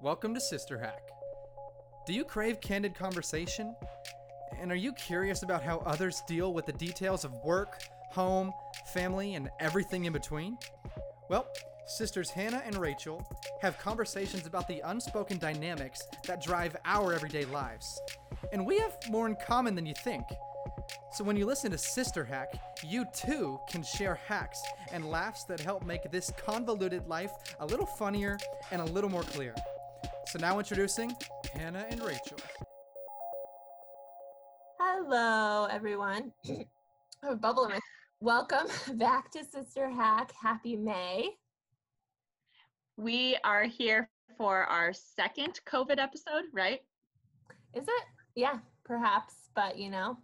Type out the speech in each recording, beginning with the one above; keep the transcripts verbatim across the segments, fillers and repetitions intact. Welcome to Sister Hack. Do you crave candid conversation? And are you curious about how others deal with the details of work, home, family, and everything in between? Well, sisters Hannah and Rachel have conversations about the unspoken dynamics that drive our everyday lives. And we have more in common than you think. So when you listen to Sister Hack, you too can share hacks and laughs that help make this convoluted life a little funnier and a little more clear. So now introducing Hannah and Rachel. Hello, everyone. I have a bubble in my... Welcome back to Sister Hack. Happy May. We are here for our second COVID episode, right? Is it? Yeah, perhaps, but you know,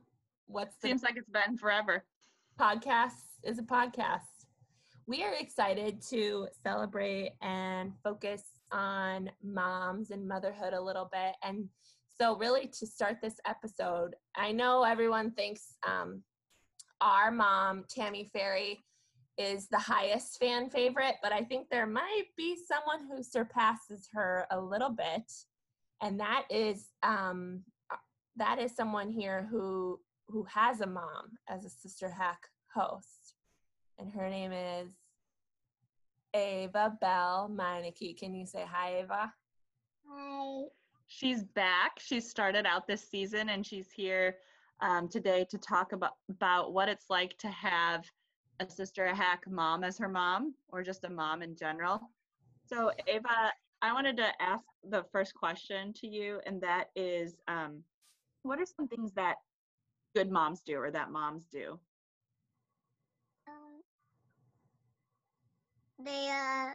what's seems the- like it's been forever. Podcast is a podcast. We are excited to celebrate and focus on moms and motherhood a little bit. And so really to start this episode, I know everyone thinks um, our mom, Tammy Ferry, is the highest fan favorite, but I think there might be someone who surpasses her a little bit. And that is um, that is someone here who who has a mom as a Sister Hack host. And her name is Ava Bell Meineke. Can you say hi, Ava? Hi. She's back. She started out this season, and she's here um, today to talk about, about what it's like to have a Sister Hack mom as her mom, or just a mom in general. So Ava, I wanted to ask the first question to you, and that is, um, what are some things that good moms do, or that moms do? Um, they, uh,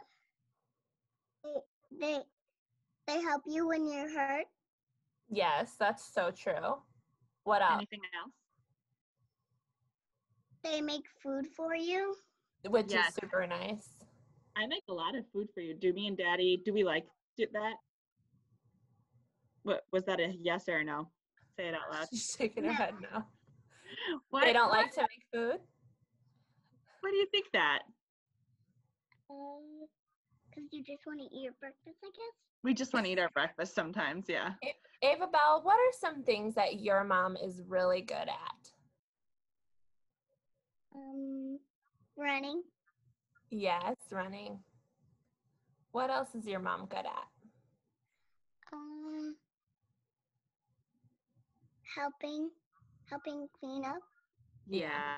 they, they, they help you when you're hurt. Yes, that's so true. What else? Anything else? They make food for you, which yes. is super nice. I make a lot of food for you. Do me and Daddy, do we like did that? What, was that a yes or a no? Say it out loud. She's shaking her no. head no. What? They don't what? like to make food? Why do you think that? Um, because you just want to eat your breakfast, I guess? We just want to eat our breakfast sometimes, yeah. Ava Bell, what are some things that your mom is really good at? Um, running. Yes, running. What else is your mom good at? Um, helping, helping clean up. Yeah.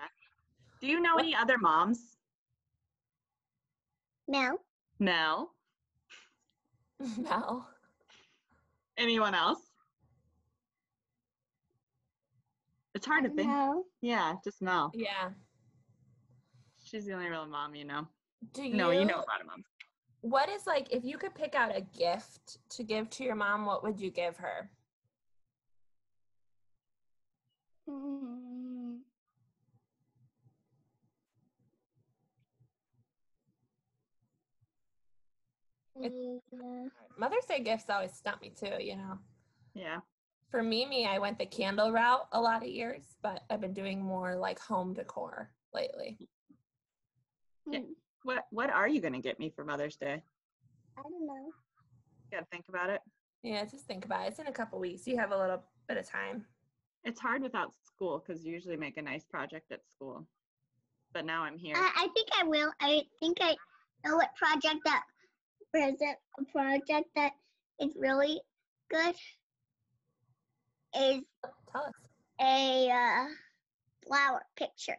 Do you know what? Any other moms? Mel. Mel. Mel. Anyone else? It's hard to think. Mel. Yeah, just Mel. Yeah. She's the only real mom, you know. Do you? No, you know about a mom. What is, like, if you could pick out a gift to give to your mom, what would you give her? Mm-hmm. Yeah. Mother's Day gifts always stump me too, you know. Yeah. For Mimi, I went the candle route a lot of years, but I've been doing more like home decor lately. Yeah. What what are you gonna get me for Mother's Day? I don't know. You gotta think about it. Yeah, just think about it. It's in a couple weeks. You have a little bit of time. It's hard without school because you usually make a nice project at school. But now I'm here. Uh, I think I will. I think I know what project that present a project that is really good is Tell us. a uh, flower picture.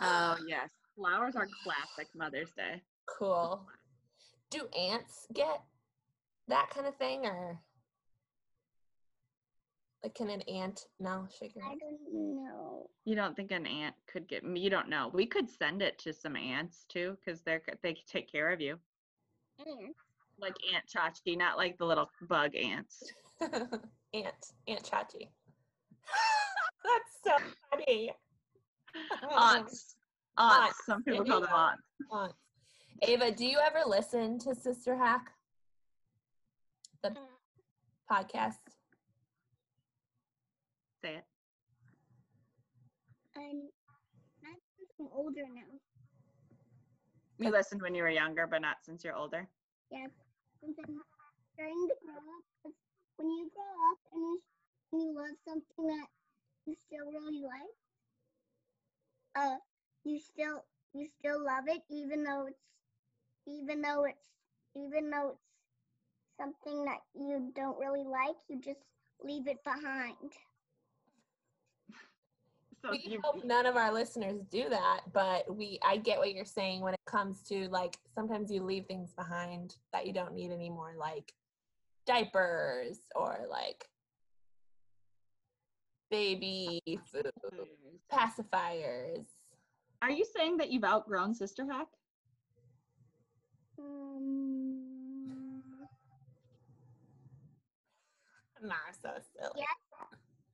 Oh yes. Flowers are classic Mother's Day. Cool. Do aunts get that kind of thing, or like can an aunt? No, shake your head. I don't know. You don't think an aunt could get me? You don't know. We could send it to some aunts too, because they're they take care of you. Mm. Like Aunt Chachi, not like the little bug ants. Aunt Aunt Chachi. That's so funny. Aunts. Aunts. Some people call them aunts. Aunts. Ava, do you ever listen to Sister Hack, the podcast? Say it. I'm, I'm older now. You listened when you were younger, but not since you're older? Yeah, since I'm starting to grow up. Because when you grow up and you, and you love something that you still really like, uh, you still you still love it, even though it's even though it's even though it's something that you don't really like. You just leave it behind. So we you, hope none of our listeners do that, but we I get what you're saying when it comes to, like, sometimes you leave things behind that you don't need anymore, like diapers or like baby food, pacifiers. Are you saying that you've outgrown Sister Hack? Um, nah, so silly. Yeah.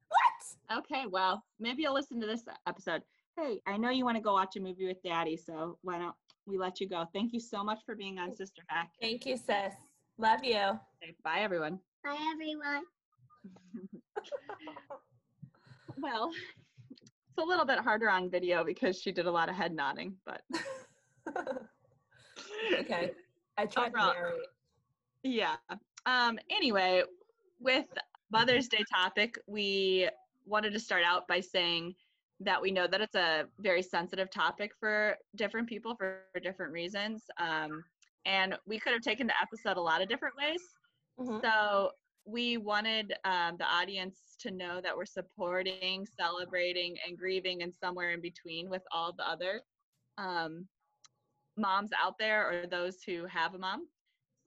What? Okay, well, maybe you'll listen to this episode. Hey, I know you want to go watch a movie with Daddy, so why don't we let you go? Thank you so much for being on Sister Hack. Thank you, sis. Love you. Okay, bye, everyone. Bye, everyone. Well, it's a little bit harder on video because she did a lot of head nodding, but. Okay. I tried to narrate. Yeah. Um, anyway, with Mother's Day topic, we wanted to start out by saying that we know that it's a very sensitive topic for different people for different reasons. Um, and we could have taken the episode a lot of different ways. Mm-hmm. So we wanted um, the audience to know that we're supporting, celebrating, and grieving, and somewhere in between with all the other um, moms out there, or those who have a mom.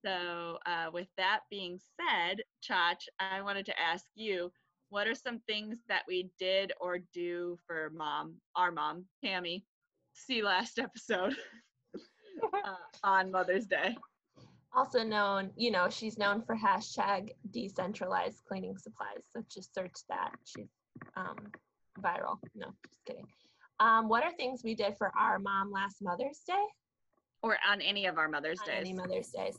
So uh, with that being said, Chach, I wanted to ask you, what are some things that we did or do for mom, our mom, Tammy? See last episode uh, on Mother's Day. Also known, you know, she's known for hashtag decentralized cleaning supplies. So just search that. She's um, viral. No, just kidding. Um, what are things we did for our mom last Mother's Day? Or on any of our Mother's on Days. Any Mother's Days.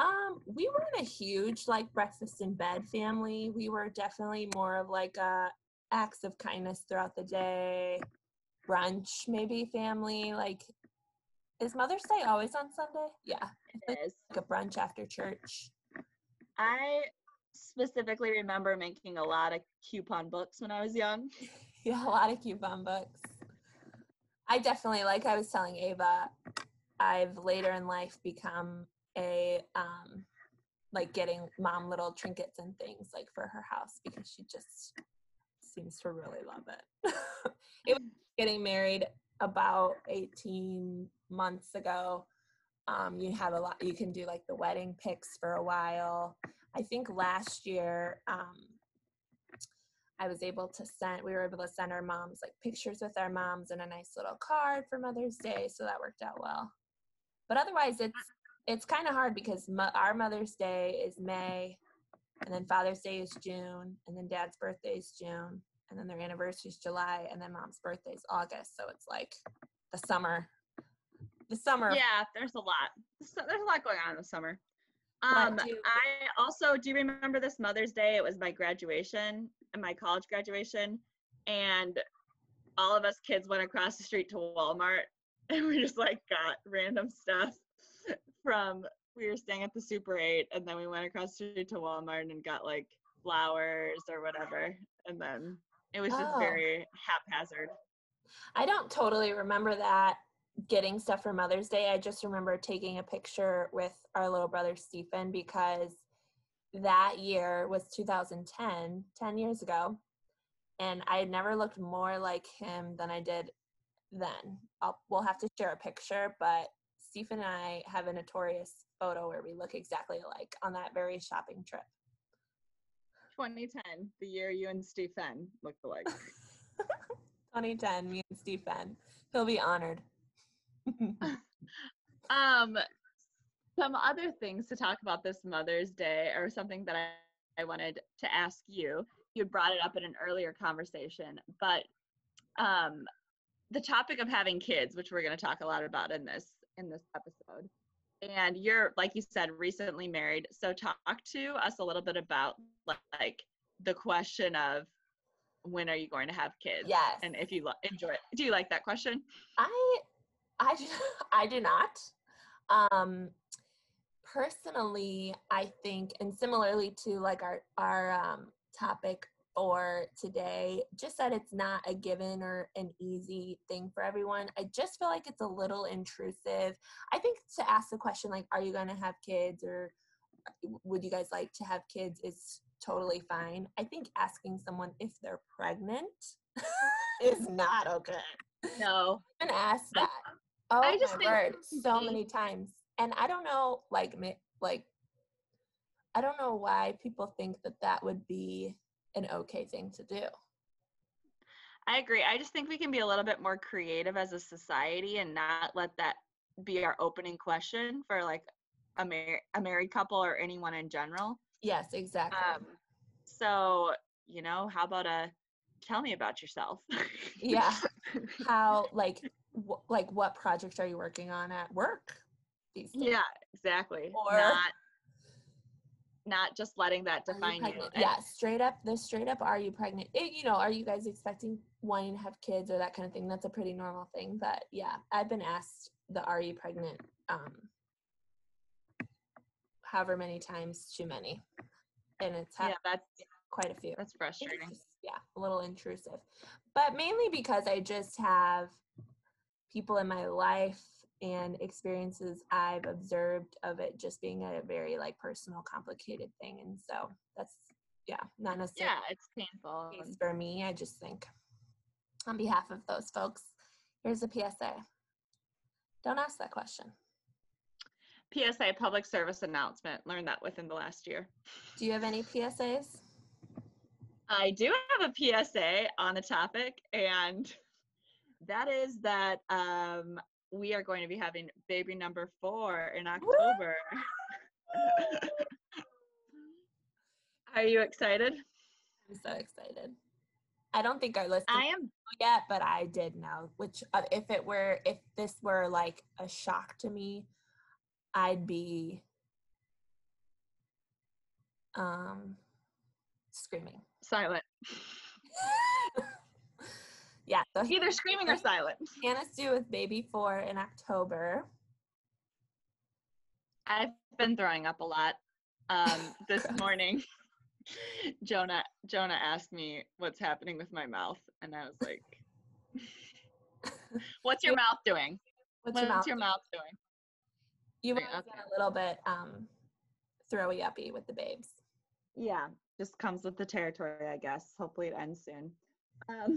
Um, we weren't a huge, like, breakfast in bed family. We were definitely more of, like, a acts of kindness throughout the day, brunch maybe family. Like, is Mother's Day always on Sunday? Yeah. It is. Like a brunch after church. I specifically remember making a lot of coupon books when I was young. Yeah, a lot of coupon books. I definitely, like I was telling Ava, I've later in life become a, um, like, getting mom little trinkets and things, like, for her house, because she just seems to really love it. It was getting married about eighteen months ago. Um, you have a lot, you can do, like, the wedding pics for a while. I think last year, um, I was able to send, we were able to send our moms, like, pictures with our moms and a nice little card for Mother's Day. So that worked out well. But otherwise, it's it's kind of hard because mo- our Mother's Day is May, and then Father's Day is June, and then Dad's birthday is June, and then their anniversary is July, and then Mom's birthday is August. So it's like the summer. The summer. Yeah, there's a lot. So there's a lot going on in the summer. Um, do- I also, do you remember this Mother's Day? It was my graduation, my college graduation, and all of us kids went across the street to Walmart. And we just, like, got random stuff from, we were staying at the Super eight, and then we went across the street to Walmart and got, like, flowers or whatever. And then it was just oh. very haphazard. I don't totally remember that, getting stuff for Mother's Day. I just remember taking a picture with our little brother, Stephen, because that year was two thousand ten, ten years ago. And I had never looked more like him than I did then. I'll, we'll have to share a picture, but Stephen and I have a notorious photo where we look exactly alike on that very shopping trip. twenty ten, the year you and Steve Fenn looked alike. twenty ten, me and Steve Fenn. He'll be honored. um, some other things to talk about this Mother's Day, or something that I, I wanted to ask you. You brought it up in an earlier conversation, but um, the topic of having kids, which we're going to talk a lot about in this in this episode. And you're, like you said, recently married. So talk to us a little bit about, like, the question of, when are you going to have kids? Yes. And if you lo- enjoy it. Do you like that question? I I do, I do not. Um, personally, I think, and similarly to like our, our um, topic for today, just that it's not a given or an easy thing for everyone. I just feel like it's a little intrusive. I think to ask the question, like, are you going to have kids, or would you guys like to have kids, is totally fine. I think asking someone if they're pregnant is not okay. No. I've been asked that. Oh, I just my word, so many times. And I don't know, like, like, I don't know why people think that that would be an okay thing to do. I agree. I just think we can be a little bit more creative as a society and not let that be our opening question for, like, a, mar- a married couple or anyone in general. Yes, exactly. Um, so, you know, how about a tell me about yourself? Yeah. How, like, w- like what projects are you working on at work these days? Yeah, exactly. Or not, not just letting that define you. you. Yeah, straight up, the straight up, are you pregnant? It, you know, are you guys expecting, wanting to have kids, or that kind of thing? That's a pretty normal thing. But yeah, I've been asked the are you pregnant um however many times too many. And it's yeah, that's quite a few. That's frustrating. Just, yeah, a little intrusive. But mainly because I just have people in my life and experiences I've observed of it just being a very, like, personal, complicated thing. And so that's, yeah, not necessarily. Yeah, it's painful. For me, I just think on behalf of those folks, here's a P S A. Don't ask that question. P S A, public service announcement. Learned that within the last year. Do you have any P S As? I do have a P S A on the topic, and that is that um, we are going to be having baby number four in October. Are you excited? I'm so excited. I don't think our listeners I am yet, but I did know. Which, uh, if it were, if this were like a shock to me, I'd be um, screaming. Silent. Yeah. So either screaming or silent. Hannah's due with baby four in October. I've been throwing up a lot um, this morning. Jonah Jonah asked me what's happening with my mouth, and I was like, what's your mouth doing? What's, what's your, mouth, your doing? mouth doing? You might okay. get a little bit um, throwy-uppy with the babes. Yeah, just comes with the territory, I guess. Hopefully it ends soon. Um.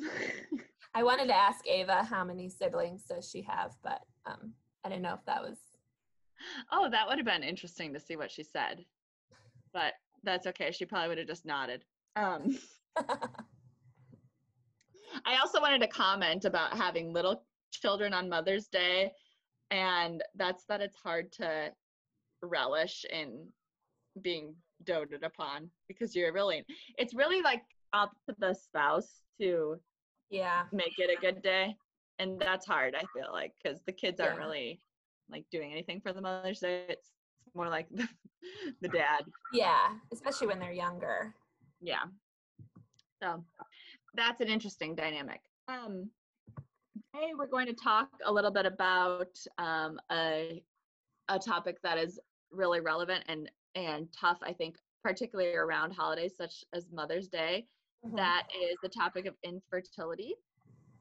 I wanted to ask Ava how many siblings does she have, but um, I didn't know if that was... Oh, that would have been interesting to see what she said. But that's okay. She probably would have just nodded. Um, I also wanted to comment about having little children on Mother's Day. And that's that it's hard to relish in being doted upon, because you're really, it's really like up to the spouse to yeah, make it a good day. And that's hard, I feel like, because the kids aren't yeah. really like doing anything for the Mother's Day. It's more like the, the dad. Yeah, especially when they're younger. Yeah. So that's an interesting dynamic. Um, Today we're going to talk a little bit about um, a a topic that is really relevant and, and tough, I think, particularly around holidays such as Mother's Day. Mm-hmm. That is the topic of infertility.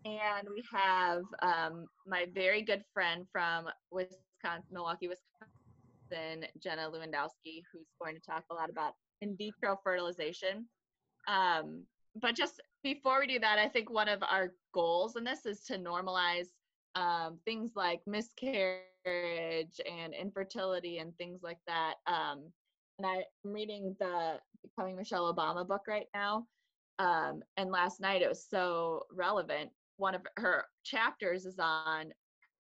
And we have um, my very good friend from Wisconsin, Milwaukee, Wisconsin, Jenna Lewandowski, who's going to talk a lot about in vitro fertilization. Um, but just before we do that, I think one of our goals in this is to normalize um, things like miscarriage and infertility and things like that. Um, and I'm reading the Becoming Michelle Obama book right now. Um, and last night it was so relevant. One of her chapters is on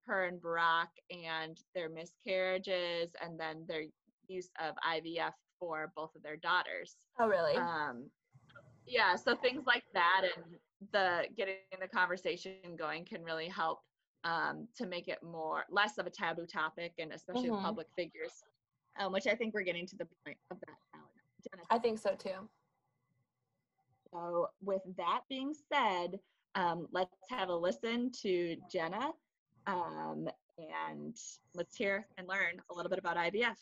her and Barack and their miscarriages and then their use of I V F for both of their daughters. Oh, really? Um, Yeah, so things like that and the getting the conversation going can really help um, to make it more less of a taboo topic, and especially mm-hmm. with public figures, um, which I think we're getting to the point of that now. Jenna. I think so too. So with that being said, um, let's have a listen to Jenna um, and let's hear and learn a little bit about I V F.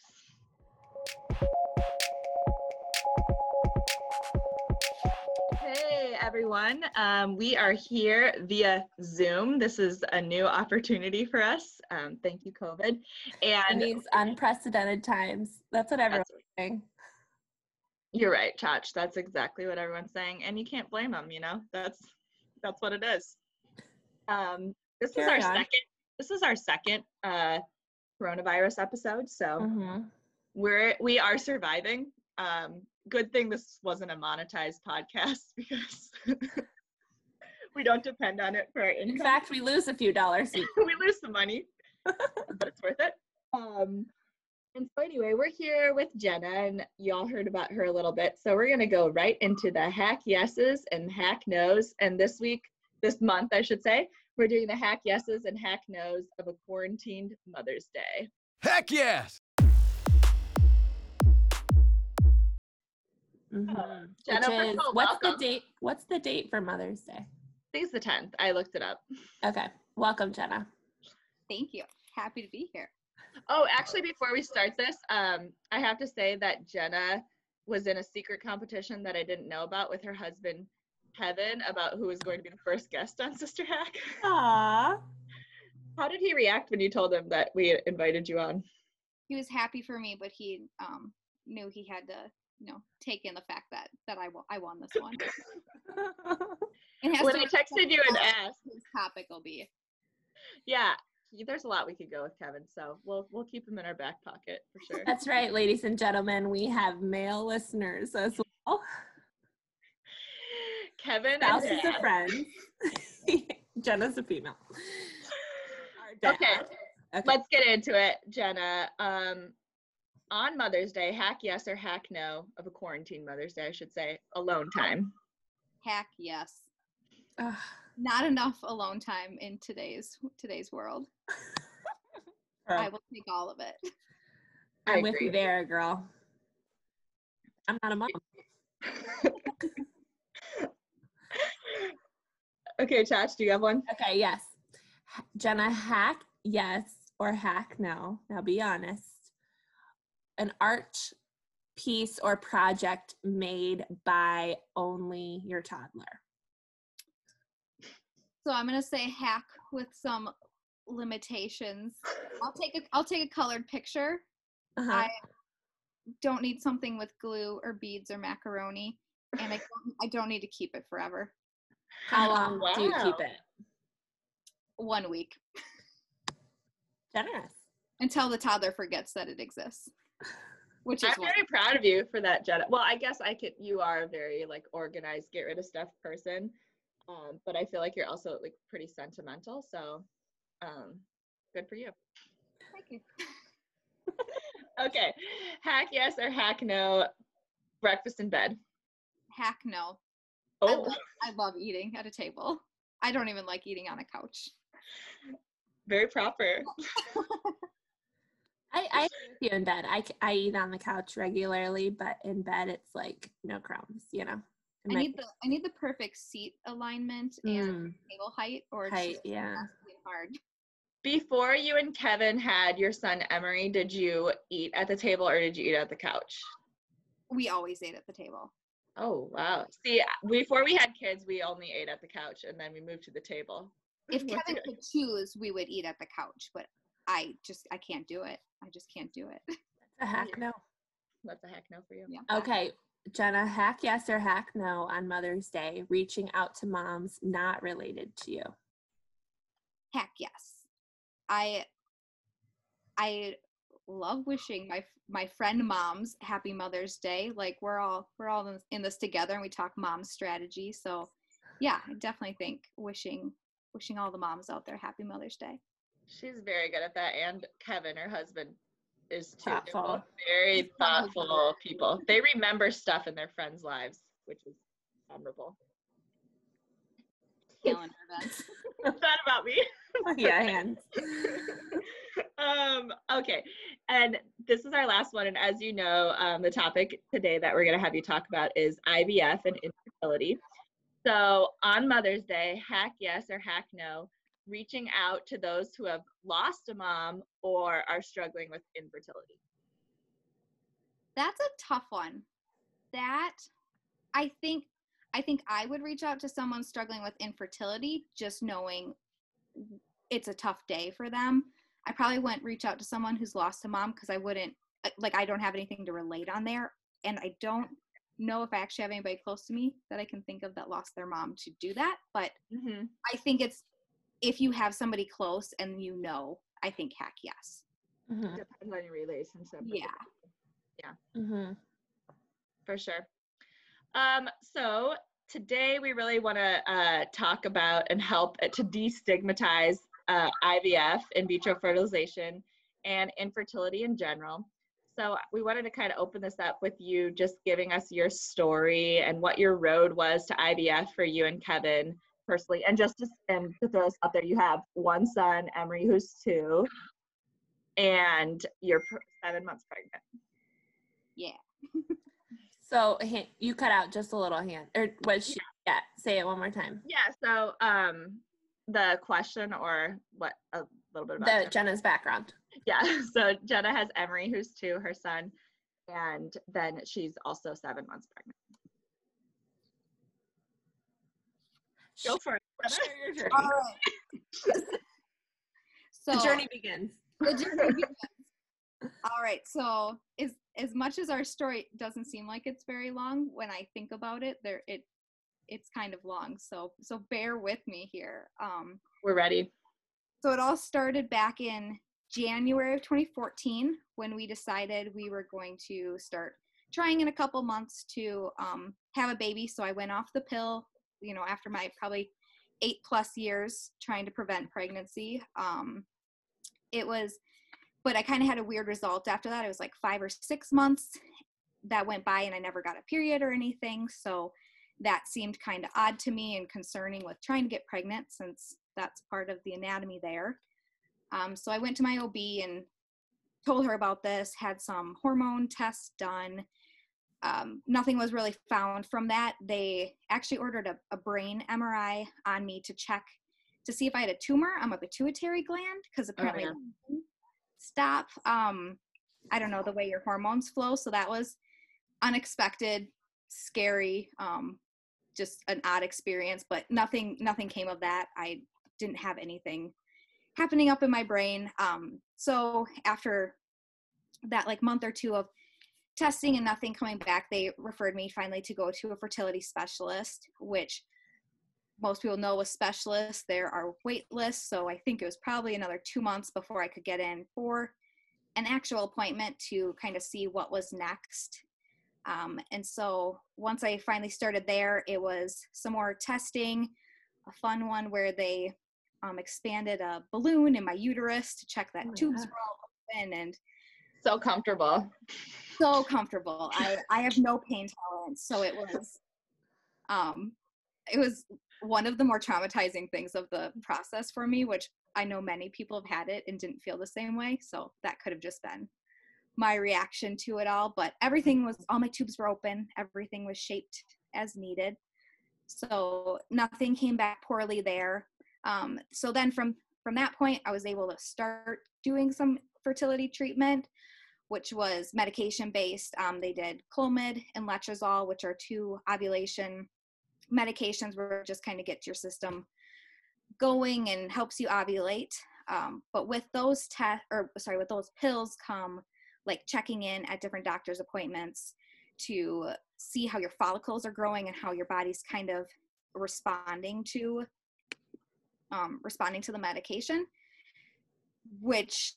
Hey everyone, um, we are here via Zoom. This is a new opportunity for us. Um, thank you, COVID. And in these unprecedented times, that's what everyone's saying. You're right, Chach. That's exactly what everyone's saying, and you can't blame them. You know, that's that's what it is. Um, this Fair is our enough. second. This is our second uh, coronavirus episode, so mm-hmm. we're we are surviving. Um, Good thing this wasn't a monetized podcast because we don't depend on it for our income. In fact, we lose a few dollars. We lose the money, but it's worth it. Um, and so anyway, we're here with Jenna, and y'all heard about her a little bit. So we're going to go right into the hack yeses and hack nos. And this week, this month, I should say, we're doing the hack yeses and hack nos of a quarantined Mother's Day. Heck yes! Mm-hmm. Uh, Jenna, is, so what's welcome. the date? What's the date for Mother's Day? I think it's the tenth. I looked it up. Okay. Welcome, Jenna. Thank you. Happy to be here. Oh, actually, before we start this, um, I have to say that Jenna was in a secret competition that I didn't know about with her husband, Kevin, about who was going to be the first guest on Sister Hack. Aww. How did he react when you told him that we invited you on? He was happy for me, but he um, knew he had to. No, take in the fact that that I won, I won this one. When I texted you and asked, this topic will be. Yeah, there's a lot we could go with Kevin, so we'll we'll keep him in our back pocket for sure. That's right, ladies and gentlemen, we have male listeners as well. Kevin, spouses and dad. Of friends. Jenna's a female. Okay. okay, let's get into it, Jenna. Um, On Mother's Day, hack yes or hack no of a quarantine Mother's Day, I should say, alone time. Hack yes. Ugh. Not enough alone time in today's today's world. Right. I will take all of it. I'm I with agree. you there, girl. I'm not a mom. Okay, Chach, do you have one? Okay, yes. Jenna, hack yes or hack no. Now be honest. An art piece or project made by only your toddler. So I'm gonna say hack with some limitations. I'll take a I'll take a colored picture. Uh-huh. I don't need something with glue or beads or macaroni, and I don't, I don't need to keep it forever. How long wow. do you keep it? One week. Generous. Until the toddler forgets that it exists. Which is I'm very proud of you for that, Jenna. Well, I guess I could. You are a very like organized, get rid of stuff person, um, but I feel like you're also like pretty sentimental. So, um, good for you. Thank you. Okay, hack yes or hack no. Breakfast in bed. Hack no. Oh. I love, I love eating at a table. I don't even like eating on a couch. Very proper. I, I agree with you in bed. I, I eat on the couch regularly, but in bed it's like no crumbs, you know. I need the I need the perfect seat alignment mm. and table height, or it's height, just yeah. hard. Before you and Kevin had your son Emery, did you eat at the table or did you eat at the couch? We always ate at the table. Oh wow! See, before we had kids, we only ate at the couch, and then we moved to the table. If Kevin could choose, we would eat at the couch, but I just I can't do it. I just can't do it. That's a hack no. That's a hack no for you. Yeah. Okay, Jenna, hack yes or hack no on Mother's Day, reaching out to moms not related to you. Heck yes. I I love wishing my my friend moms happy Mother's Day. Like we're all we're all in this together, and we talk mom strategy. So yeah, I definitely think wishing wishing all the moms out there happy Mother's Day. She's very good at that, and Kevin, her husband, is too. Thoughtful. Very thoughtful people. They remember stuff in their friends' lives, which is admirable. Calendar events. That's not about me. Yeah, hands. um, okay, and this is our last one, and as you know, um, the topic today that we're going to have you talk about is I V F and infertility. So on Mother's Day, hack yes or hack no, reaching out to those who have lost a mom or are struggling with infertility. That's a tough one. That, I think, I think I would reach out to someone struggling with infertility, just knowing it's a tough day for them. I probably wouldn't reach out to someone who's lost a mom because I wouldn't, like, I don't have anything to relate on there. And I don't know if I actually have anybody close to me that I can think of that lost their mom to do that. But mm-hmm. I think it's, if you have somebody close and you know, I think heck yes. Mm-hmm. Depends on your relationship. Yeah. Yeah. Mm-hmm. For sure. Um, so today we really want to uh, talk about and help to destigmatize uh, I V F, in vitro fertilization, and infertility in general. So we wanted to kind of open this up with you just giving us your story and what your road was to I V F for you and Kevin personally. And just to, and to throw us out there, you have one son, Emery, who's two, and you're seven months pregnant. Yeah. So you cut out just a little hand, or was she, yeah. yeah, say it one more time. Yeah, so um, the question or what, a little bit about the, her. Jenna's background. Yeah, so Jenna has Emery, who's two, her son, and then she's also seven months pregnant. Go for it. Share your journey. All right. So the journey begins. The journey begins. All right, so as, as much as our story doesn't seem like it's very long, when I think about it, there it it's kind of long, so so bear with me here. Um, We're ready. So it all started back in January of twenty fourteen when we decided we were going to start trying in a couple months to um, have a baby. So I went off the pill, you know, after my probably eight plus years trying to prevent pregnancy. Um, it was... But I kind of had a weird result after that. It was like five or six months that went by and I never got a period or anything. So that seemed kind of odd to me and concerning with trying to get pregnant, since that's part of the anatomy there. Um, so I went to my O B and told her about this, had some hormone tests done. Um, nothing was really found from that. They actually ordered a, a brain M R I on me to check to see if I had a tumor on my pituitary gland, because apparently oh, yeah. stop um I don't know, the way your hormones flow. So that was unexpected, scary, um just an odd experience, but nothing nothing came of that. I didn't have anything happening up in my brain. Um so after that, like, month or two of testing and nothing coming back, they referred me finally to go to a fertility specialist, which most people know with specialists, there are wait lists. So I think it was probably another two months before I could get in for an actual appointment to kind of see what was next. Um, and so once I finally started there, it was some more testing, a fun one where they um, expanded a balloon in my uterus to check that oh tubes God. were all open. And so comfortable. So comfortable. I, I have no pain tolerance. So it was, um, it was, one of the more traumatizing things of the process for me, which I know many people have had it and didn't feel the same way. So that could have just been my reaction to it all, but everything was, all my tubes were open. Everything was shaped as needed. So nothing came back poorly there. Um, so then from, from that point, I was able to start doing some fertility treatment, which was medication based. Um, they did Clomid and Letrozole, which are two ovulation medications where just kind of get your system going and helps you ovulate. Um, but with those tests, or sorry, with those pills come like checking in at different doctor's appointments to see how your follicles are growing and how your body's kind of responding to, um, responding to the medication, which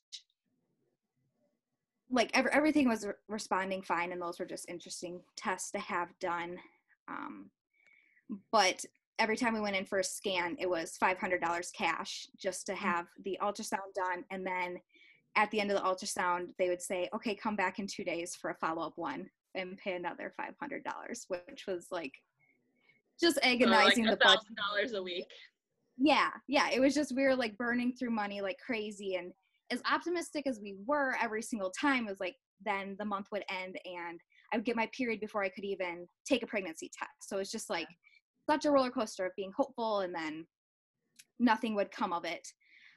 like every, everything was re- responding fine. And those were just interesting tests to have done. Um, But every time we went in for a scan, it was five hundred dollars cash just to have the ultrasound done. And then at the end of the ultrasound, they would say, okay, come back in two days for a follow-up one and pay another five hundred dollars, which was like just agonizing. So like one thousand dollars a week. Yeah. Yeah. It was just, we were like burning through money like crazy. And as optimistic as we were every single time, it was like, then the month would end and I would get my period before I could even take a pregnancy test. So it's just like, such a roller coaster of being hopeful and then nothing would come of it.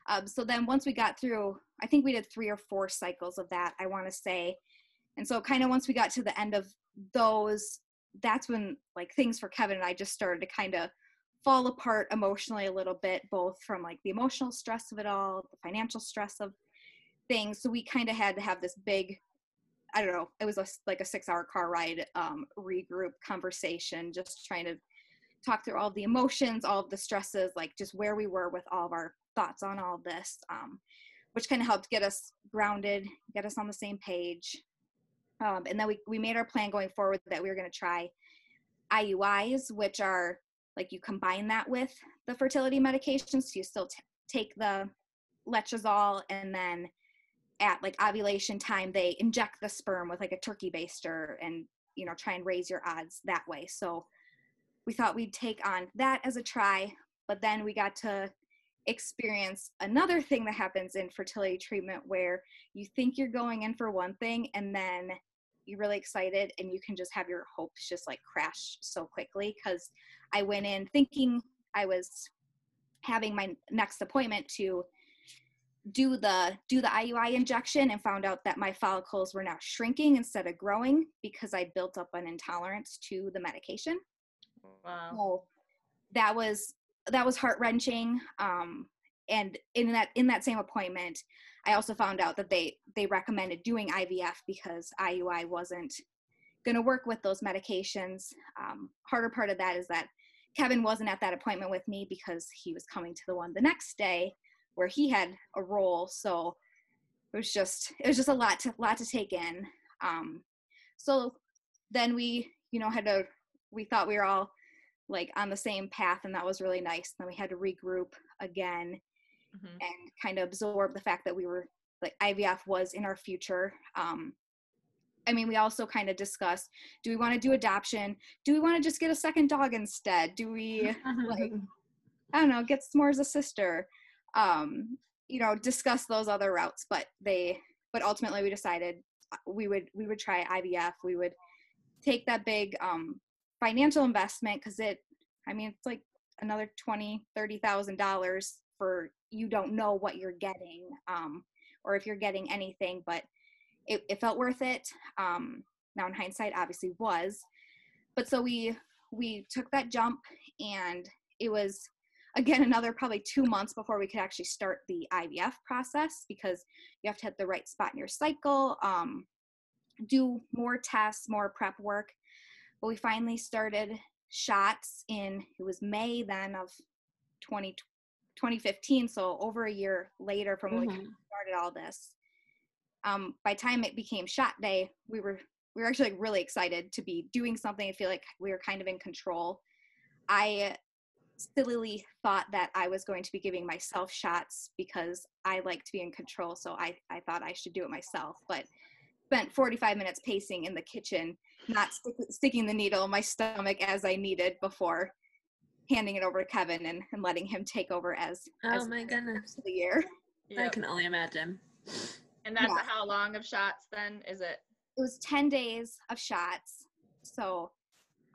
Um, so then once we got through, I think we did three or four cycles of that, I want to say. And so kind of once we got to the end of those, that's when like things for Kevin and I just started to kind of fall apart emotionally a little bit, both from like the emotional stress of it all, the financial stress of things. So we kind of had to have this big, I don't know, it was a, like a six hour car ride, um, regroup conversation, just trying to talk through all the emotions, all of the stresses, like just where we were with all of our thoughts on all this, um, which kind of helped get us grounded, get us on the same page. Um, and then we, we made our plan going forward that we were going to try I U Is, which are like you combine that with the fertility medications. So you still t- take the letrozole, and then at like ovulation time, they inject the sperm with like a turkey baster and, you know, try and raise your odds that way. So we thought we'd take on that as a try, but then we got to experience another thing that happens in fertility treatment where you think you're going in for one thing and then you're really excited and you can just have your hopes just like crash so quickly. Because I went in thinking I was having my next appointment to do the do the I U I injection, and found out that my follicles were now shrinking instead of growing because I built up an intolerance to the medication. Wow. So that was that was heart-wrenching. Um, and in that in that same appointment, I also found out that they they recommended doing I V F because I U I wasn't going to work with those medications. Um, harder part of that is that Kevin wasn't at that appointment with me because he was coming to the one the next day where he had a role. So it was just it was just a lot to lot to take in. Um, so then we you know had to we thought we were all like on the same path, and that was really nice. And then we had to regroup again mm-hmm. and kind of absorb the fact that we were like I V F was in our future. Um, I mean, we also kind of discussed, do we want to do adoption? Do we want to just get a second dog instead? Do we like, I don't know, get more as a sister, um, you know, discuss those other routes, but they, but ultimately we decided we would, we would try I V F. We would take that big, um, financial investment, because it I mean it's like another twenty thirty thousand dollars for you don't know what you're getting, um or if you're getting anything, but it, it felt worth it. Um now in hindsight obviously was, but so we we took that jump, and it was again another probably two months before we could actually start the I V F process, because you have to hit the right spot in your cycle, um do more tests, more prep work. But we finally started shots in, it was May then of twenty fifteen, so over a year later from when mm-hmm. we started all this. Um, by the time it became shot day, we were we were actually like really excited to be doing something. I feel like we were kind of in control. I sillily thought that I was going to be giving myself shots because I like to be in control, so I, I thought I should do it myself. But spent forty-five minutes pacing in the kitchen, not stick, sticking the needle in my stomach as I needed before handing it over to Kevin and, and letting him take over as oh as my goodness the year. Yep. I can only imagine. And that's yeah. how long of shots then is it? It was ten days of shots. So,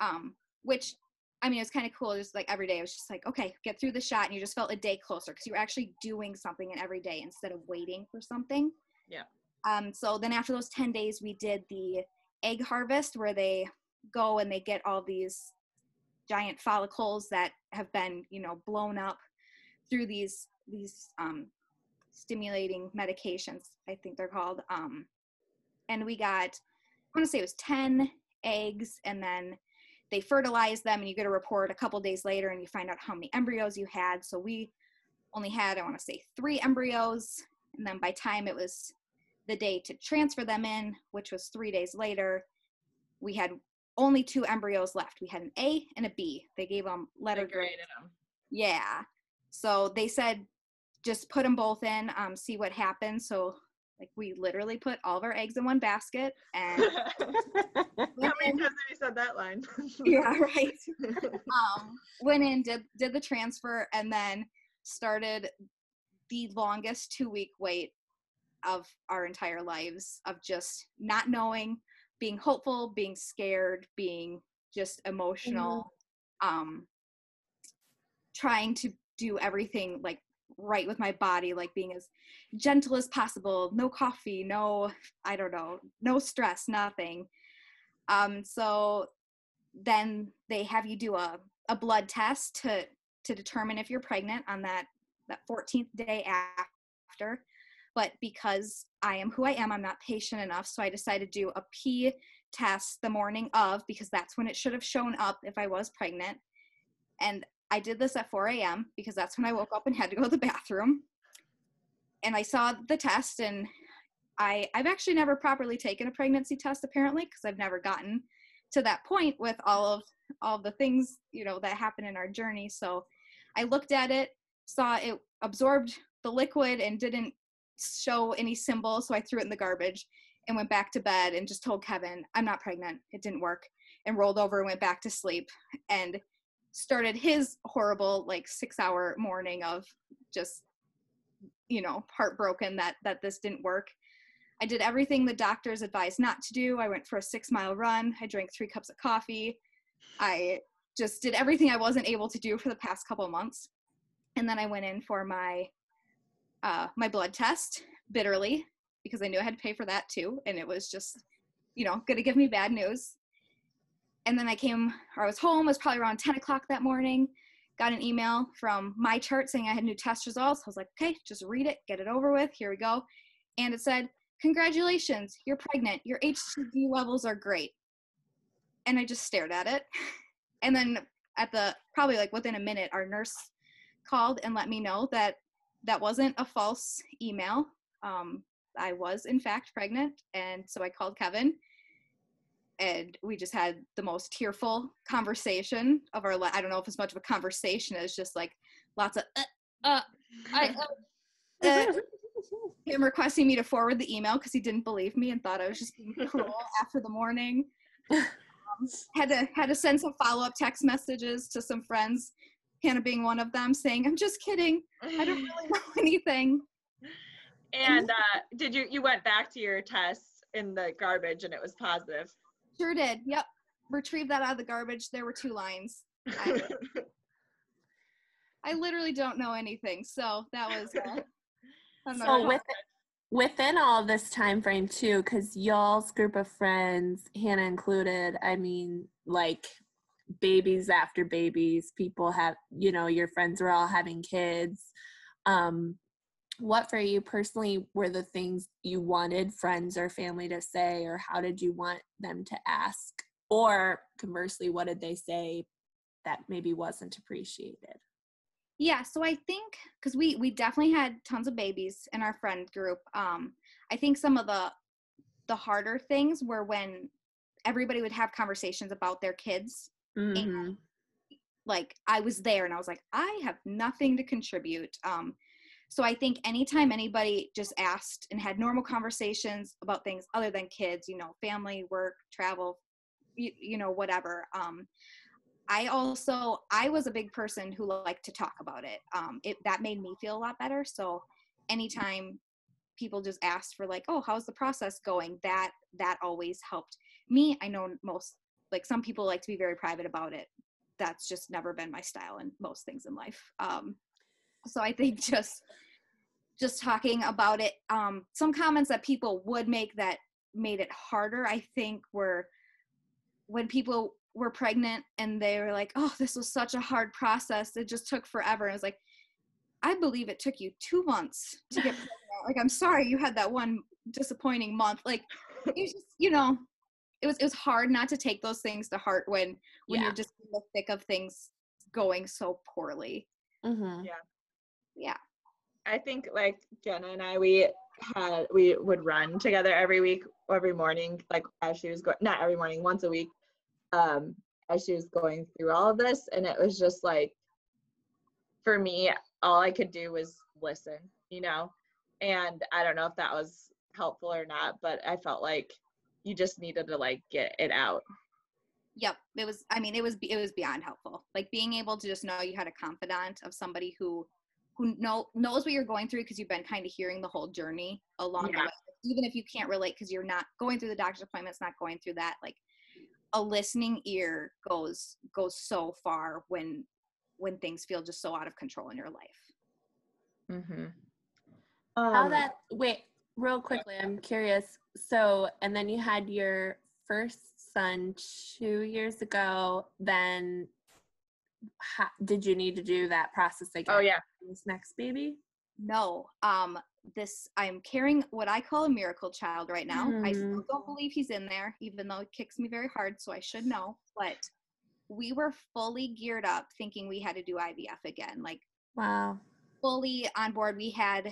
um, which I mean, it was kind of cool. Just like every day, it was just like, okay, get through the shot, and you just felt a day closer because you were actually doing something in every day instead of waiting for something. Yeah. Um. So then after those ten days, we did the egg harvest, where they go and they get all these giant follicles that have been, you know, blown up through these, these, um, stimulating medications, I think they're called. Um, and we got, I want to say it was ten eggs, and then they fertilize them, and you get a report a couple days later and you find out how many embryos you had. So we only had, I want to say three embryos. And then by time it was the day to transfer them in, which was three days later, we had only two embryos left. We had an A and a B. They gave them letter grade. Yeah. So they said, just put them both in, um, see what happens. So like we literally put all of our eggs in one basket. And how many times have you said that line? Yeah, right. Um, went in, did did the transfer, and then started the longest two week wait of our entire lives, of just not knowing, being hopeful, being scared, being just emotional, mm-hmm. um, trying to do everything like right with my body, like being as gentle as possible, no coffee, no, I don't know, no stress, nothing. Um, so then they have you do a, a blood test to, to determine if you're pregnant on that, that fourteenth day after. But because I am who I am, I'm not patient enough. So I decided to do a pee test the morning of, because that's when it should have shown up if I was pregnant. And I did this at four a.m. because that's when I woke up and had to go to the bathroom. And I saw the test, and I, I've actually never properly taken a pregnancy test, apparently, because I've never gotten to that point with all of all the things, you know, that happen in our journey. So I looked at it, saw it absorbed the liquid and didn't show any symbol, so I threw it in the garbage and went back to bed and just told Kevin, I'm not pregnant. It didn't work, and rolled over and went back to sleep and started his horrible, like, six hour morning of just, you know, heartbroken that, that this didn't work. I did everything the doctors advised not to do. I went for a six mile run. I drank three cups of coffee. I just did everything I wasn't able to do for the past couple of months. And then I went in for my, uh, my blood test bitterly, because I knew I had to pay for that too. And it was just, you know, going to give me bad news. And then I came, or I was home, it was probably around ten o'clock that morning, got an email from MyChart saying I had new test results. I was like, okay, just read it, get it over with, here we go. And it said, congratulations, you're pregnant, your H C G levels are great. And I just stared at it. And then at the, probably like within a minute, our nurse called and let me know that that wasn't a false email. Um, I was in fact pregnant. And so I called Kevin, and we just had the most tearful conversation of our life. I don't know if it's much of a conversation as just like lots of, uh, uh, I, uh, uh, him requesting me to forward the email because he didn't believe me and thought I was just being cruel after the morning. Um, had to, had to send some follow-up text messages to some friends, Hannah being one of them, saying, I'm just kidding, I don't really know anything. And uh, did you, you went back to your tests in the garbage and it was positive? Sure did. Yep. Retrieved that out of the garbage. There were two lines. I, I literally don't know anything. So that was. Uh, so with, within all this time frame too, because y'all's group of friends, Hannah included, I mean, like babies after babies, people have, you know, your friends were all having kids. Um, what for you personally were the things you wanted friends or family to say, or how did you want them to ask, or conversely, what did they say that maybe wasn't appreciated? Yeah, so I think, because we we definitely had tons of babies in our friend group, um I think some of the the harder things were when everybody would have conversations about their kids. Mm-hmm. And like I was there and I was like, I have nothing to contribute. um So I think anytime anybody just asked and had normal conversations about things other than kids, you know, family, work, travel, you, you know, whatever. Um, I also, I was a big person who liked to talk about it. Um, it that made me feel a lot better. So anytime people just asked for like, oh, how's the process going? That, that always helped me. I know most, like some people like to be very private about it. That's just never been my style in most things in life. Um, So I think just, just talking about it, um, some comments that people would make that made it harder, I think, were when people were pregnant and they were like, oh, this was such a hard process. It just took forever. And I was like, I believe it took you two months to get pregnant. Like, I'm sorry you had that one disappointing month. Like, it was just, you know, it was, it was hard not to take those things to heart when, when yeah. you're just in the thick of things going so poorly. Mm-hmm. Yeah. Yeah. I think like Jenna and I, we had, we would run together every week, every morning, like as she was going, not every morning, once a week, um, as she was going through all of this. And it was just like, for me, all I could do was listen, you know, and I don't know if that was helpful or not, but I felt like you just needed to like get it out. Yep. It was, I mean, it was, it was beyond helpful. Like being able to just know you had a confidant of somebody who who know, knows what you're going through, because you've been kind of hearing the whole journey along yeah. the way. Even if you can't relate because you're not going through the doctor's appointments, not going through that, like a listening ear goes goes so far when when things feel just so out of control in your life. Mm-hmm. Um, How that, wait, real quickly, I'm curious. So, and then you had your first son two years ago, then how, did you need to do that process again? Oh, yeah. This next baby? No. Um, this, I'm carrying what I call a miracle child right now. Mm-hmm. I still don't believe he's in there, even though it kicks me very hard, so I should know. But we were fully geared up thinking we had to do I V F again. Like, wow. Fully on board. We had,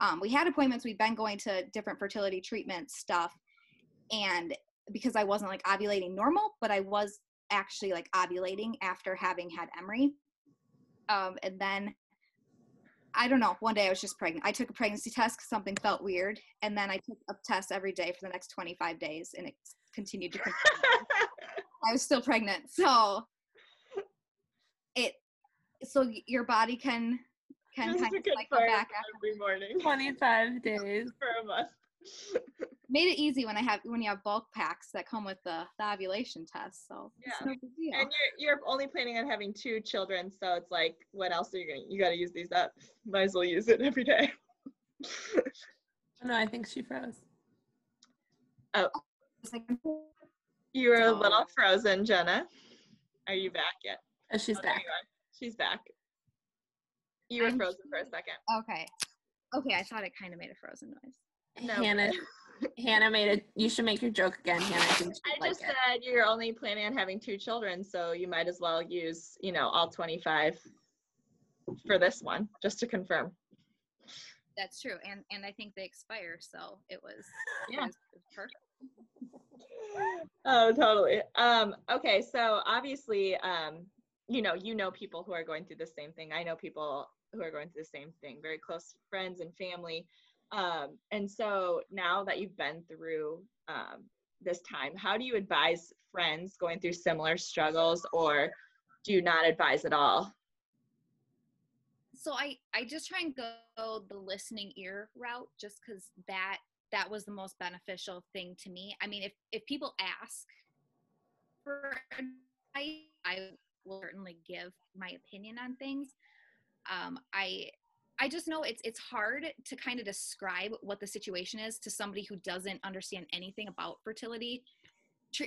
um, we had appointments. We've been going to different fertility treatment stuff. And because I wasn't like ovulating normal, but I was actually like ovulating after having had Emery. Um, and then I don't know, one day I was just pregnant. I took a pregnancy test because something felt weird. And then I took a test every day for the next twenty-five days and it continued to I was still pregnant. So it, so your body can, can just kind of cycle back every morning. twenty-five days for a month. Made it easy when I have when you have bulk packs that come with the, the ovulation test. So yeah, it's no big deal. And you're you're only planning on having two children, so it's like, what else are you gonna? You got to use these up. Might as well use it every day. No, I think she froze. Oh, you were a little frozen, Jenna. Are you back yet? Oh, she's oh, back. She's back. You were I'm frozen for a second. Okay. Okay, I thought it kind of made a frozen noise. No. Hannah, Hannah made it. You should make your joke again, Hannah. I, think I like just it. said you're only planning on having two children, so you might as well use, you know, all twenty-five for this one, just to confirm. That's true, and and I think they expire, so it was yeah, it was perfect. Oh, totally. Um, okay, so obviously, um, you know, you know people who are going through the same thing. I know people who are going through the same thing. Very close friends and family. Um, and so now that you've been through um, this time, how do you advise friends going through similar struggles, or do you not advise at all? So I, I just try and go the listening ear route, just because that that was the most beneficial thing to me. I mean, if, if people ask for advice, I will certainly give my opinion on things. Um, I I just know it's it's hard to kind of describe what the situation is to somebody who doesn't understand anything about fertility.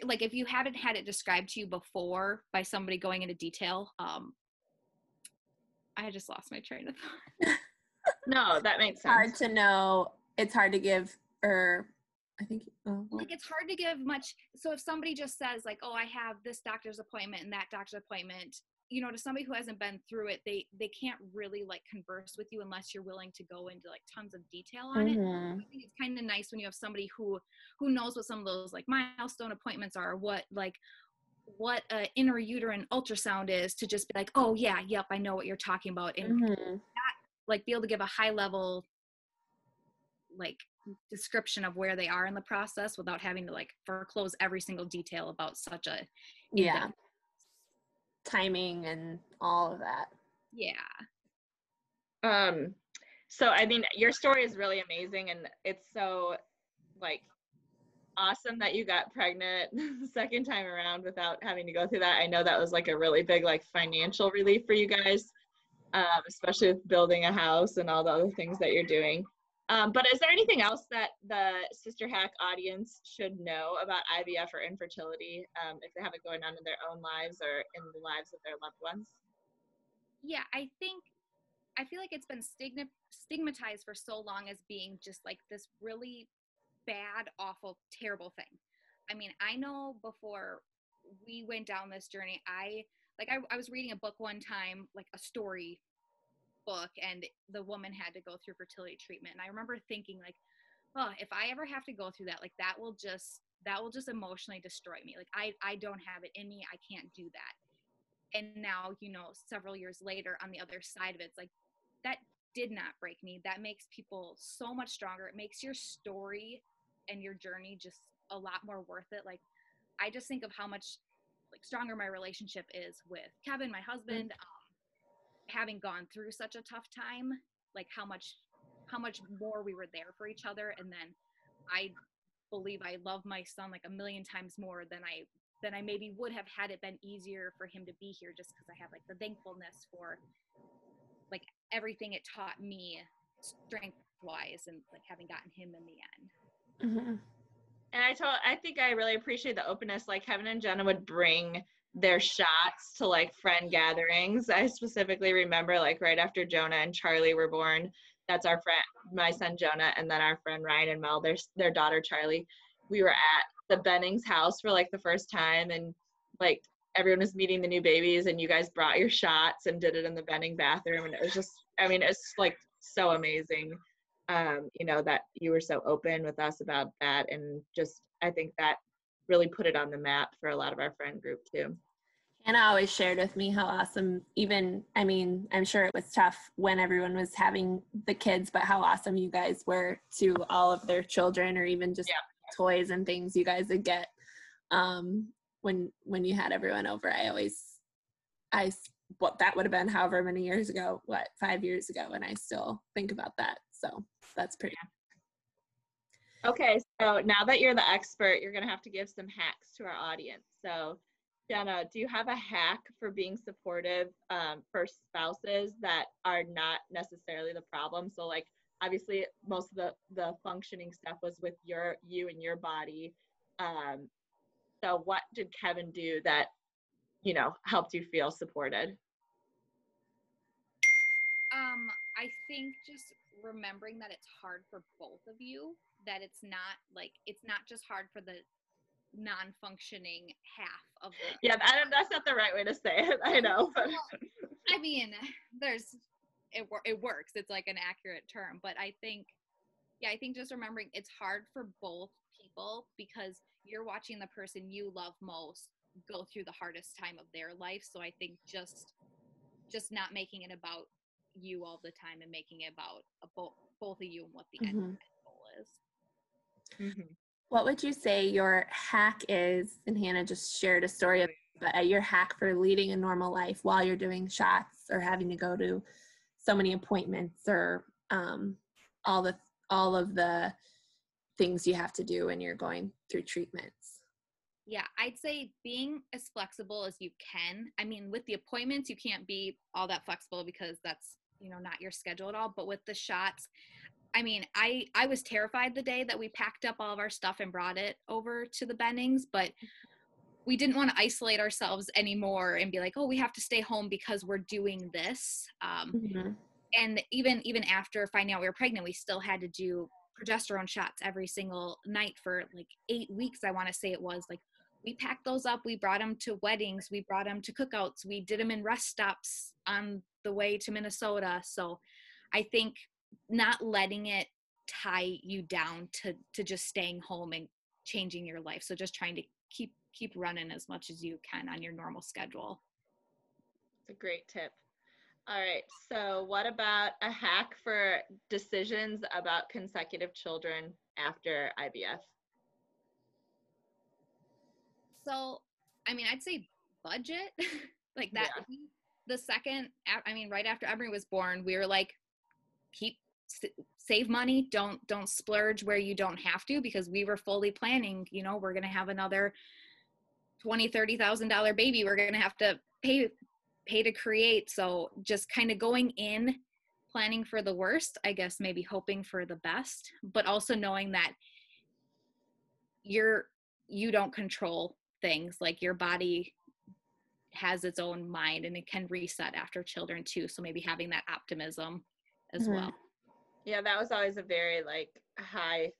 Like if you haven't had it described to you before by somebody going into detail, um, I just lost my train of thought. No, that makes sense. It's hard to know. It's hard to give, or I think. Oh. Like it's hard to give much. So if somebody just says like, oh, I have this doctor's appointment and that doctor's appointment, you know, to somebody who hasn't been through it, they, they can't really like converse with you unless you're willing to go into like tons of detail on mm-hmm. it. I think it's kind of nice when you have somebody who, who knows what some of those like milestone appointments are, what, like what a uh, intrauterine ultrasound is, to just be like, oh yeah, yep, I know what you're talking about. And mm-hmm. not, like be able to give a high level, like description of where they are in the process without having to like foreclose every single detail about such a, yeah. timing and all of that. Yeah. Um, so I mean, your story is really amazing, and it's so like awesome that you got pregnant second time around without having to go through that. I know that was like a really big like financial relief for you guys, um, especially with building a house and all the other things that you're doing. Um, but is there anything else that the Sister Hack audience should know about I V F or infertility, um, if they have it going on in their own lives or in the lives of their loved ones? Yeah, I think, I feel like it's been stigma- stigmatized for so long as being just like this really bad, awful, terrible thing. I mean, I know before we went down this journey, I, like I, I was reading a book one time, like a story book, and the woman had to go through fertility treatment, and I remember thinking like, oh, if I ever have to go through that, like that will just that will just emotionally destroy me. Like I I don't have it in me. I can't do that. And now, you know, several years later, on the other side of it, it's like that did not break me. That makes people so much stronger. It makes your story and your journey just a lot more worth it. Like I just think of how much like stronger my relationship is with Kevin, my husband. Mm-hmm. Having gone through such a tough time, like how much how much more we were there for each other. And then I believe I love my son like a million times more than I than I maybe would have had it been easier for him to be here, just because I have like the thankfulness for like everything it taught me strength-wise, and like having gotten him in the end. Mm-hmm. And I told, I think I really appreciate the openness. Like Kevin and Jenna would bring their shots to like friend gatherings. I specifically remember like right after Jonah and Charlie were born, that's our friend, my son Jonah, and then our friend Ryan and Mel, their, their daughter Charlie. We were at the Bennings house for like the first time, and like everyone was meeting the new babies, and you guys brought your shots and did it in the Benning bathroom. And it was just, I mean, it's like so amazing. Um, you know, that you were so open with us about that, and just I think that really put it on the map for a lot of our friend group too. Anna always shared with me how awesome, even, I mean, I'm sure it was tough when everyone was having the kids, but how awesome you guys were to all of their children, or even just yeah. toys and things you guys would get um, when when you had everyone over. I always, I what that would have been however many years ago, what, five years ago, and I still think about that. So that's pretty. Yeah. Okay, so now that you're the expert, you're going to have to give some hacks to our audience. So Jenna, do you have a hack for being supportive um, for spouses that are not necessarily the problem? So like, obviously most of the, the functioning stuff was with your, you and your body. Um, so what did Kevin do that, you know, helped you feel supported? Um, I think just remembering that it's hard for both of you, that it's not like, it's not just hard for the non-functioning half of the yeah I don't, that's not the right way to say it, I know, but well, I mean there's it, it works, it's like an accurate term, but I think yeah I think just remembering it's hard for both people, because you're watching the person you love most go through the hardest time of their life. So I think just just not making it about you all the time, and making it about both both of you and what the mm-hmm. end goal is. Mm-hmm. What would you say your hack is? And Hannah just shared a story about your hack for leading a normal life while you're doing shots or having to go to so many appointments, or um, all the all of the things you have to do when you're going through treatments. Yeah, I'd say being as flexible as you can. I mean, with the appointments, you can't be all that flexible because that's, you know, not your schedule at all. But with the shots, I mean, I, I was terrified the day that we packed up all of our stuff and brought it over to the Bennings, but we didn't want to isolate ourselves anymore and be like, oh, we have to stay home because we're doing this. Um, mm-hmm. And even, even after finding out we were pregnant, we still had to do progesterone shots every single night for like eight weeks. I want to say it was like, we packed those up. We brought them to weddings. We brought them to cookouts. We did them in rest stops on the way to Minnesota. So I think not letting it tie you down to, to just staying home and changing your life. So just trying to keep, keep running as much as you can on your normal schedule. That's a great tip. All right. So what about a hack for decisions about consecutive children after I V F? So, I mean, I'd say budget like that. Yeah. The second, I mean, right after Emery was born, we were like, keep, save money. Don't, don't splurge where you don't have to, because we were fully planning, you know, we're going to have another twenty thousand dollars, thirty thousand dollars baby. We're going to have to pay, pay to create. So just kind of going in, planning for the worst, I guess, maybe hoping for the best, but also knowing that you're, you don't control things. Like your body has its own mind, and it can reset after children too. So maybe having that optimism as mm-hmm. well. Yeah, that was always a very like high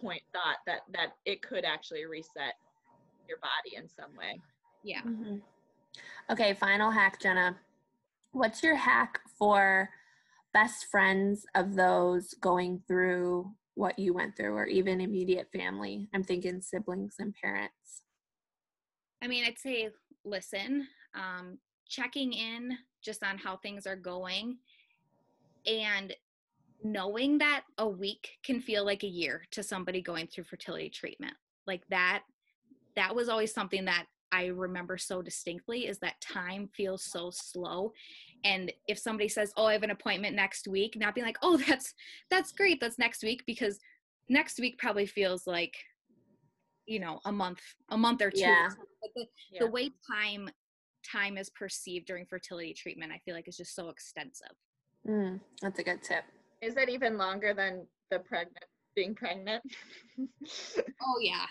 point thought that that it could actually reset your body in some way. Yeah. Mm-hmm. Okay, final hack, Jenna. What's your hack for best friends of those going through what you went through, or even immediate family? I'm thinking siblings and parents. I mean, I'd say listen, um, checking in just on how things are going, and knowing that a week can feel like a year to somebody going through fertility treatment. Like that, that was always something that I remember so distinctly, is that time feels so slow. And if somebody says, oh, I have an appointment next week, not being like, oh, that's, that's great, that's next week, because next week probably feels like, you know, a month, a month or two. Yeah. But the, yeah. the way time, time is perceived during fertility treatment, I feel like is just so extensive. Mm, that's a good tip. Is it even longer than the pregnant, being pregnant? Oh yeah.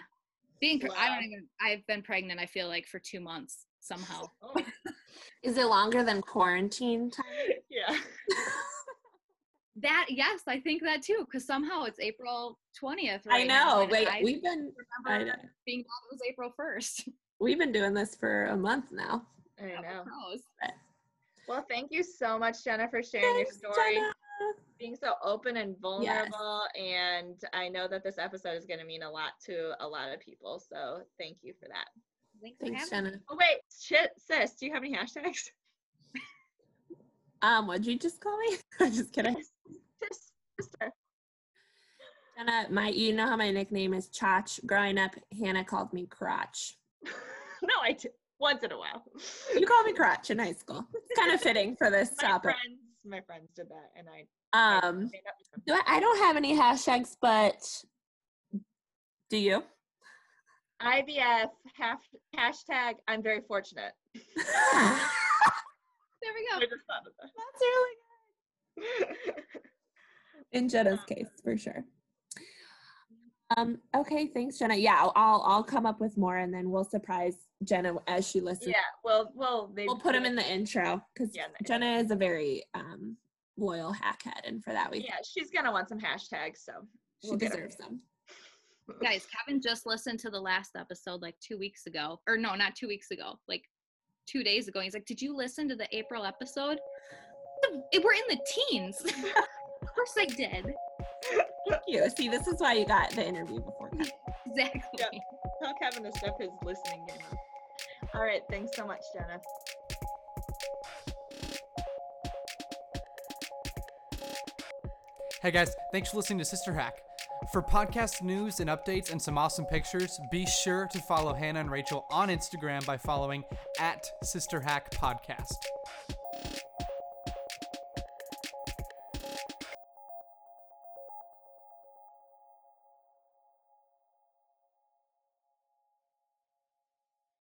Being, wow. I don't even, I've been pregnant, I feel like, for two months somehow. Oh. Is it longer than quarantine time? Yeah. That, yes, I think that too, because somehow it's April twentieth right I know, now, like, I we've been, I know. Being it was April first. We've been doing this for a month now. I know. Well, thank you so much, Jenna, for sharing Thanks, your story. Jenna. Being so open and vulnerable, yes. And I know that this episode is going to mean a lot to a lot of people, so thank you for that. Thanks, Thanks Jenna. Me. Oh wait, shit, sis, do you have any hashtags? Um, what'd you just call me? I'm just kidding. Sister. Jenna, my, you know how my nickname is Chotch? Growing up, Hannah called me Crotch. No, I did. Once in a while. You called me Crotch in high school. It's kind of fitting for this my topic. Friends, my friends did that, and I Um, I don't have any hashtags, but do you? I V F, half, hashtag, I'm very fortunate. There we go. I just thought of that. That's really good. In Jenna's case, for sure. Um, okay, thanks, Jenna. Yeah, I'll, I'll I'll come up with more, and then we'll surprise Jenna as she listens. Yeah, well, well, we'll put them in the intro, because yeah, Jenna is a very um, loyal hackhead, and for that we yeah, she's gonna want some hashtags, so we'll she deserves them. Guys, Kevin just listened to the last episode like two weeks ago, or no, not two weeks ago, like two days ago. He's like, "Did you listen to the April episode? We're in the teens." Of course I did. Thank you. See, this is why you got the interview before. Exactly. Yep. Tell Kevin to step his listening game up. All right. Thanks so much, Jenna. Hey guys, thanks for listening to Sister Hack. For podcast news and updates and some awesome pictures, be sure to follow Hannah and Rachel on Instagram by following at Sister Hack Podcast.